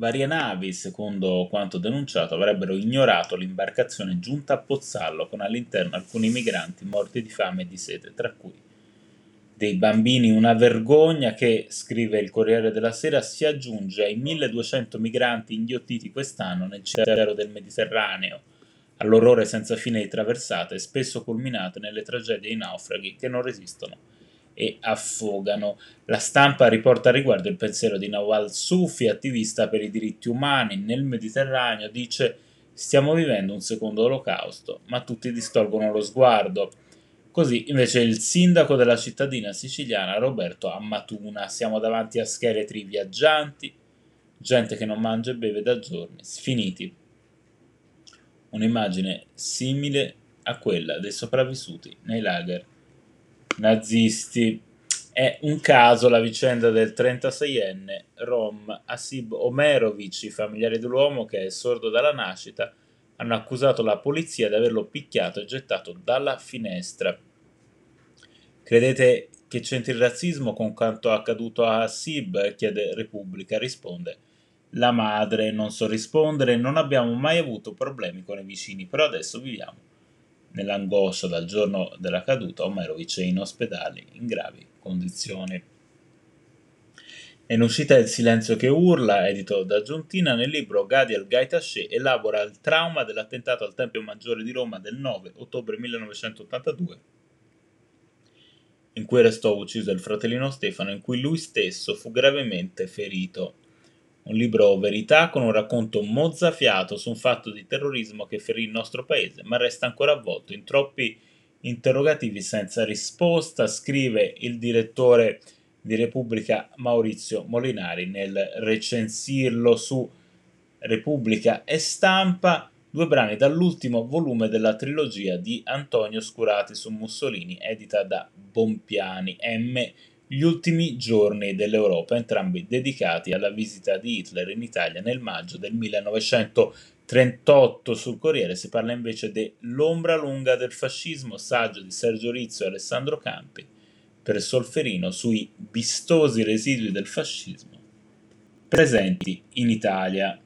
Varie navi, secondo quanto denunciato, avrebbero ignorato l'imbarcazione giunta a Pozzallo con all'interno alcuni migranti morti di fame e di sete, tra cui dei bambini. Una vergogna che, scrive il Corriere della Sera, si aggiunge ai 1200 migranti inghiottiti quest'anno nel cimitero del Mediterraneo, all'orrore senza fine di traversate, spesso culminate nelle tragedie di naufraghi che non resistono e affogano. La stampa riporta a riguardo il pensiero di Nawal Sufi, attivista per i diritti umani nel Mediterraneo. Dice: stiamo vivendo un secondo olocausto, ma tutti distolgono lo sguardo. Così invece il sindaco della cittadina siciliana Roberto Ammatuna: siamo davanti a scheletri viaggianti, gente che non mangia e beve da giorni, sfiniti. Un'immagine simile a quella dei sopravvissuti nei lager nazisti. È un caso la vicenda del 36enne rom Asib Omerovic. I familiari dell'uomo, che è sordo dalla nascita, hanno accusato la polizia di averlo picchiato e gettato dalla finestra. Credete che c'entri il razzismo con quanto accaduto a Asib? Chiede Repubblica. Risponde la madre: non so rispondere, non abbiamo mai avuto problemi con i vicini, però adesso viviamo nell'angoscia. Dal giorno della caduta Omerovic è in ospedale in gravi condizioni. È in uscita Il silenzio che urla, edito da Giuntina. Nel libro Gadi Gadi Gaetaché elabora il trauma dell'attentato al Tempio Maggiore di Roma del 9 ottobre 1982, in cui restò ucciso il fratellino Stefano, in cui lui stesso fu gravemente ferito. Un libro verità con un racconto mozzafiato su un fatto di terrorismo che ferì il nostro paese, ma resta ancora avvolto in troppi interrogativi senza risposta, scrive il direttore di Repubblica Maurizio Molinari nel recensirlo su Repubblica e Stampa. Due brani dall'ultimo volume della trilogia di Antonio Scurati su Mussolini, edita da Bompiani. Gli ultimi giorni dell'Europa, entrambi dedicati alla visita di Hitler in Italia nel maggio del 1938. Sul Corriere si parla invece de L'ombra lunga del fascismo, saggio di Sergio Rizzo e Alessandro Campi per Solferino sui vistosi residui del fascismo presenti in Italia.